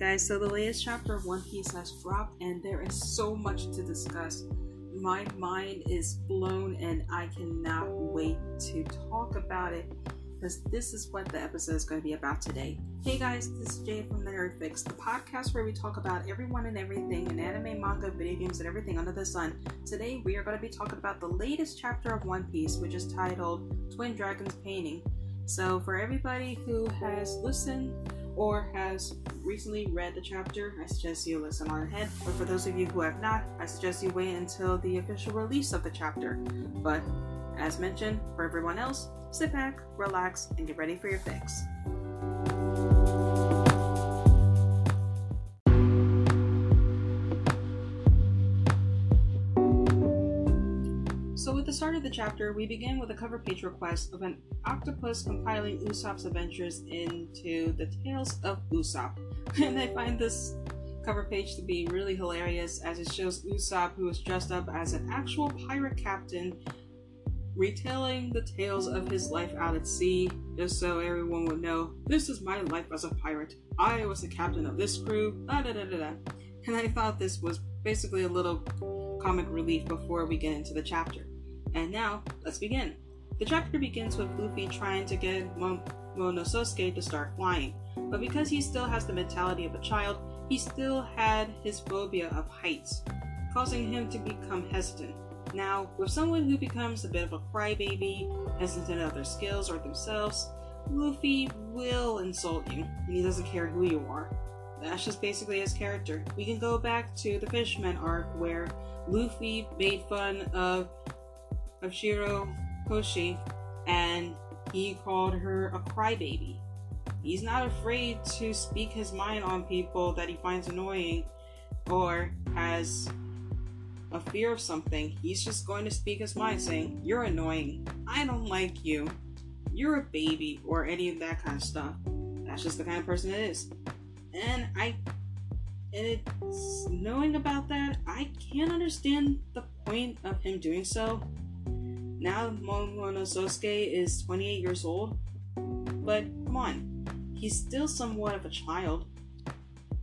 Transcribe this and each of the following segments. guys, so the latest chapter of One Piece has dropped and there is so much to discuss. My mind is blown and I cannot wait to talk about it because this is what the episode is going to be about today. Hey guys, this is Jay from the Nerdfix, the podcast where we talk about everyone and everything in anime, manga, video games, and everything under the sun. Today we are going to be talking about the latest chapter of One Piece, which is titled Twin Dragons Painting. So for everybody who has listened or has recently read the chapter, I suggest you listen on ahead. But for those of you who have not, I suggest you wait until the official release of the chapter. But as mentioned, for everyone else, sit back, relax, and get ready for your fix. So with the start of the chapter, we begin with a cover page request of an octopus compiling Usopp's adventures into the Tales of Usopp. And I find this cover page to be really hilarious as it shows Usopp, who is dressed up as an actual pirate captain, retelling the tales of his life out at sea, just so everyone would know, this is my life as a pirate. I was the captain of this crew, da-da-da-da-da. And I thought this was basically a little comic relief before we get into the chapter. And now, let's begin. The chapter begins with Luffy trying to get Momonosuke to start flying, but because he still has the mentality of a child, he still had his phobia of heights, causing him to become hesitant. Now, with someone who becomes a bit of a crybaby, hesitant at their skills or themselves, Luffy will insult you, and he doesn't care who you are. That's just basically his character. We can go back to the Fisherman arc where Luffy made fun of Shiro Koshi, and he called her a crybaby. He's not afraid to speak his mind on people that he finds annoying or has a fear of something. He's just going to speak his mind saying, you're annoying, I don't like you, you're a baby, or any of that kind of stuff. That's just the kind of person it is. And knowing about that, I can't understand the point of him doing so. Now Momonosuke is 28 years old, but come on, he's still somewhat of a child.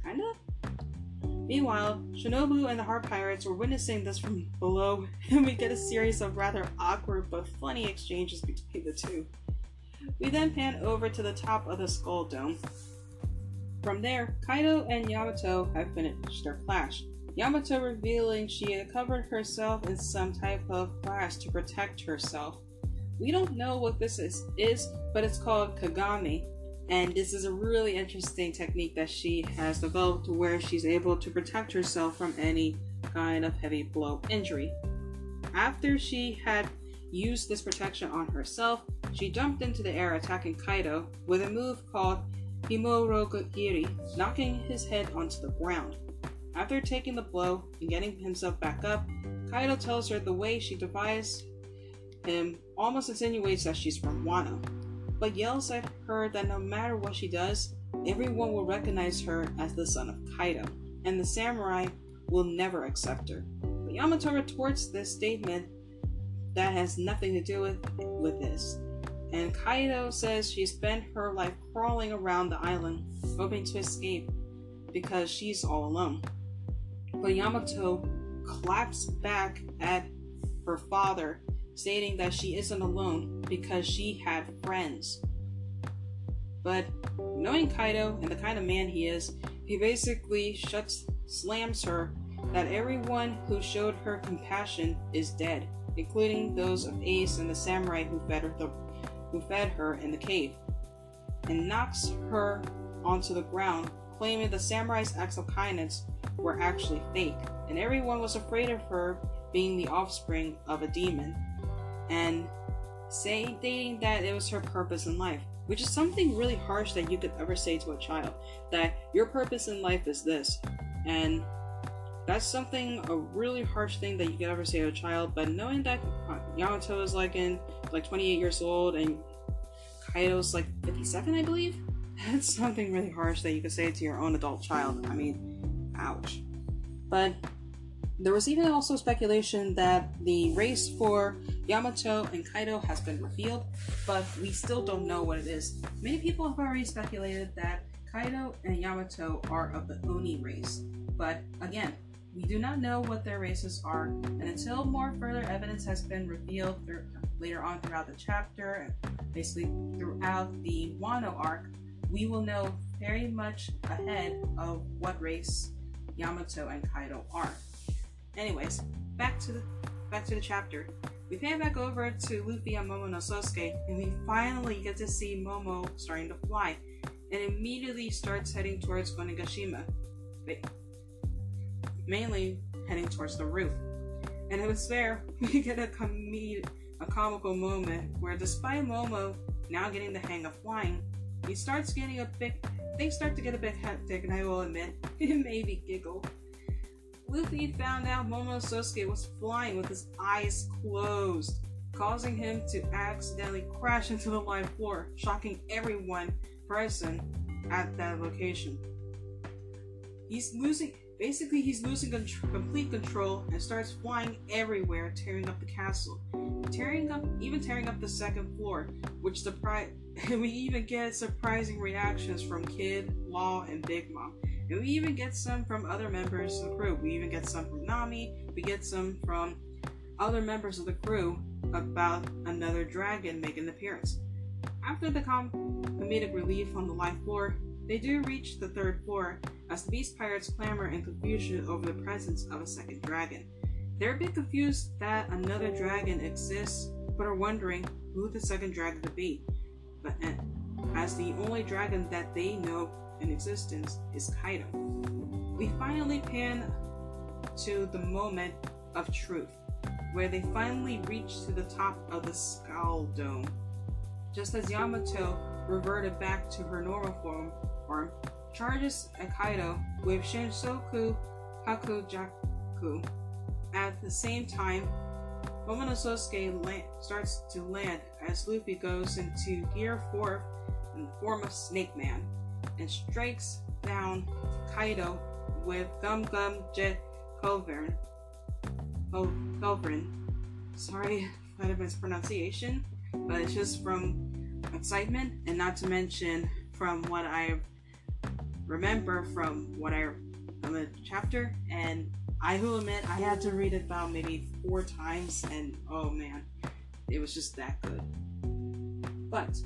Kind of? Meanwhile, Shinobu and the Heart Pirates were witnessing this from below, and we get a series of rather awkward but funny exchanges between the two. We then pan over to the top of the Skull Dome. From there, Kaido and Yamato have finished their flash, Yamato revealing she had covered herself in some type of flash to protect herself. We don't know what this is, but it's called Kagami. And this is a really interesting technique that she has developed where she's able to protect herself from any kind of heavy blow injury. After she had used this protection on herself, she jumped into the air attacking Kaido with a move called Himoroku Iri, knocking his head onto the ground. After taking the blow and getting himself back up, Kaido tells her the way she devised him almost insinuates that she's from Wano, but yells at her that no matter what she does, everyone will recognize her as the son of Kaido, and the samurai will never accept her. But Yamato retorts this statement that has nothing to do with this, and Kaido says she spent her life crawling around the island, hoping to escape because she's all alone. But Yamato claps back at her father, stating that she isn't alone because she had friends. But knowing Kaido and the kind of man he is, he basically slams her that everyone who showed her compassion is dead, including those of Ace and the samurai who fed her in the cave, and knocks her onto the ground, claiming the samurai's acts of kindness were actually fake, and everyone was afraid of her being the offspring of a demon, and stating that it was her purpose in life, which is something really harsh that you could ever say to a child, that your purpose in life is this. And that's something, a really harsh thing that you could ever say to a child. But knowing that Yamato is like 28 years old and Kaido's like 57, I believe, that's something really harsh that you could say to your own adult child. I mean, ouch. But there was even also speculation that the race for Yamato and Kaido has been revealed, but we still don't know what it is. Many people have already speculated that Kaido and Yamato are of the Oni race, but again, we do not know what their races are, and until more further evidence has been revealed later on throughout the chapter, basically throughout the Wano arc, we will know very much ahead of what race Yamato and Kaido are. Anyways, back to the chapter. We pan back over to Luffy and Momonosuke, and we finally get to see Momo starting to fly, and immediately starts heading towards Konigashima, but mainly heading towards the roof. And it was there we get a comical moment where, despite Momo now getting the hang of flying, things start to get a bit hectic, and I will admit, it made me giggle. Luffy found out Momonosuke was flying with his eyes closed, causing him to accidentally crash into the live floor, shocking everyone present at that location. He's losing complete control and starts flying everywhere, tearing up the castle, tearing up the second floor, which we even get surprising reactions from Kid, Law, and Big Mom. And we even get some from other members of the crew. We even get some from Nami. We get some from other members of the crew about another dragon making an appearance. After the comedic relief on the live floor, they do reach the third floor as the Beast Pirates clamor in confusion over the presence of a second dragon. They're a bit confused that another dragon exists, but are wondering who the second dragon could be. But as the only dragon that they know in existence is Kaido. We finally pan to the moment of truth, where they finally reach to the top of the Skull Dome. Just as Yamato reverted back to her normal form, charges at Kaido with Shinsoku Hakujaku. At the same time, Momonosuke starts to land as Luffy goes into Gear 4 in the form of Snake Man, and strikes down Kaido with Gum Gum Jet Gulvern. Oh, Gulvern. Sorry for the mispronunciation, but it's just from excitement, and not to mention from what I remember from the chapter, and I will admit I had to read it about maybe 4 times, and oh man, it was just that good. But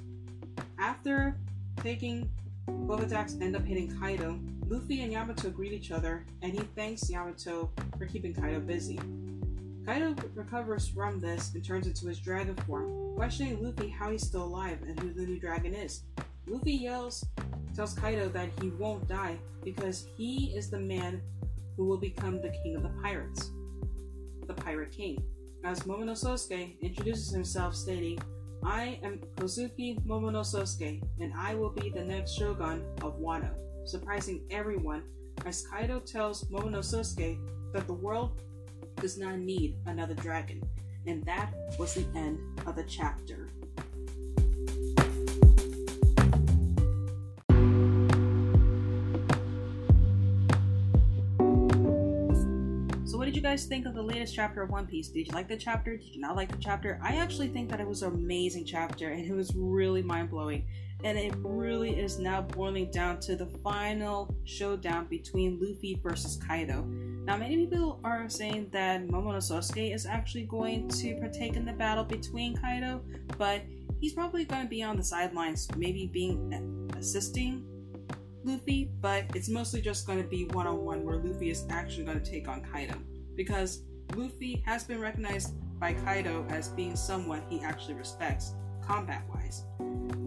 after taking both attacks end up hitting Kaido, Luffy and Yamato greet each other, and he thanks Yamato for keeping Kaido busy. Kaido recovers from this and turns into his dragon form, questioning Luffy how he's still alive and who the new dragon is. Luffy tells Kaido that he won't die because he is the man who will become the king of the pirates, the Pirate King, as Momonosuke introduces himself, stating, "I am Kozuki Momonosuke, and I will be the next Shogun of Wano," surprising everyone as Kaido tells Momonosuke that the world does not need another dragon. And that was the end of the chapter. Guys, think of the latest chapter of One Piece. Did you like the chapter? Did you not like the chapter? I actually think that it was an amazing chapter, and it was really mind-blowing, and it really is now boiling down to the final showdown between Luffy versus Kaido. Now, many people are saying that Momonosuke is actually going to partake in the battle between Kaido, but he's probably going to be on the sidelines, maybe assisting Luffy, but it's mostly just going to be one-on-one where Luffy is actually going to take on Kaido, because Luffy has been recognized by Kaido as being someone he actually respects, combat-wise.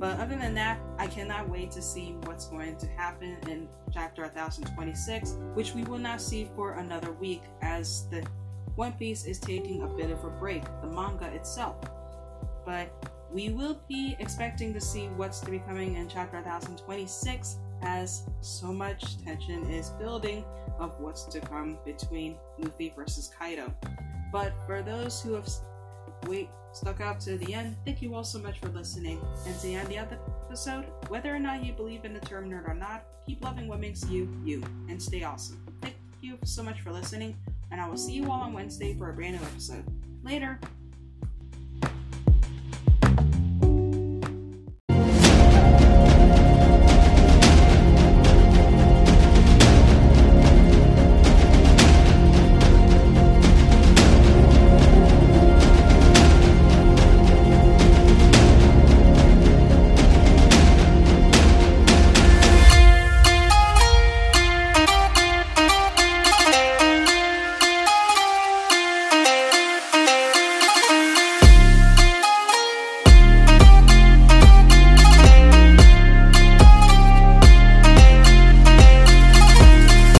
But other than that, I cannot wait to see what's going to happen in Chapter 1026, which we will not see for another week, as the One Piece is taking a bit of a break, the manga itself. But we will be expecting to see what's to be coming in Chapter 1026, as so much tension is building of what's to come between Luffy versus Kaido. But for those who have stuck out to the end, thank you all so much for listening. And to the end of the episode, whether or not you believe in the term nerd or not, keep loving what makes you, you, and stay awesome. Thank you so much for listening, and I will see you all on Wednesday for a brand new episode. Later!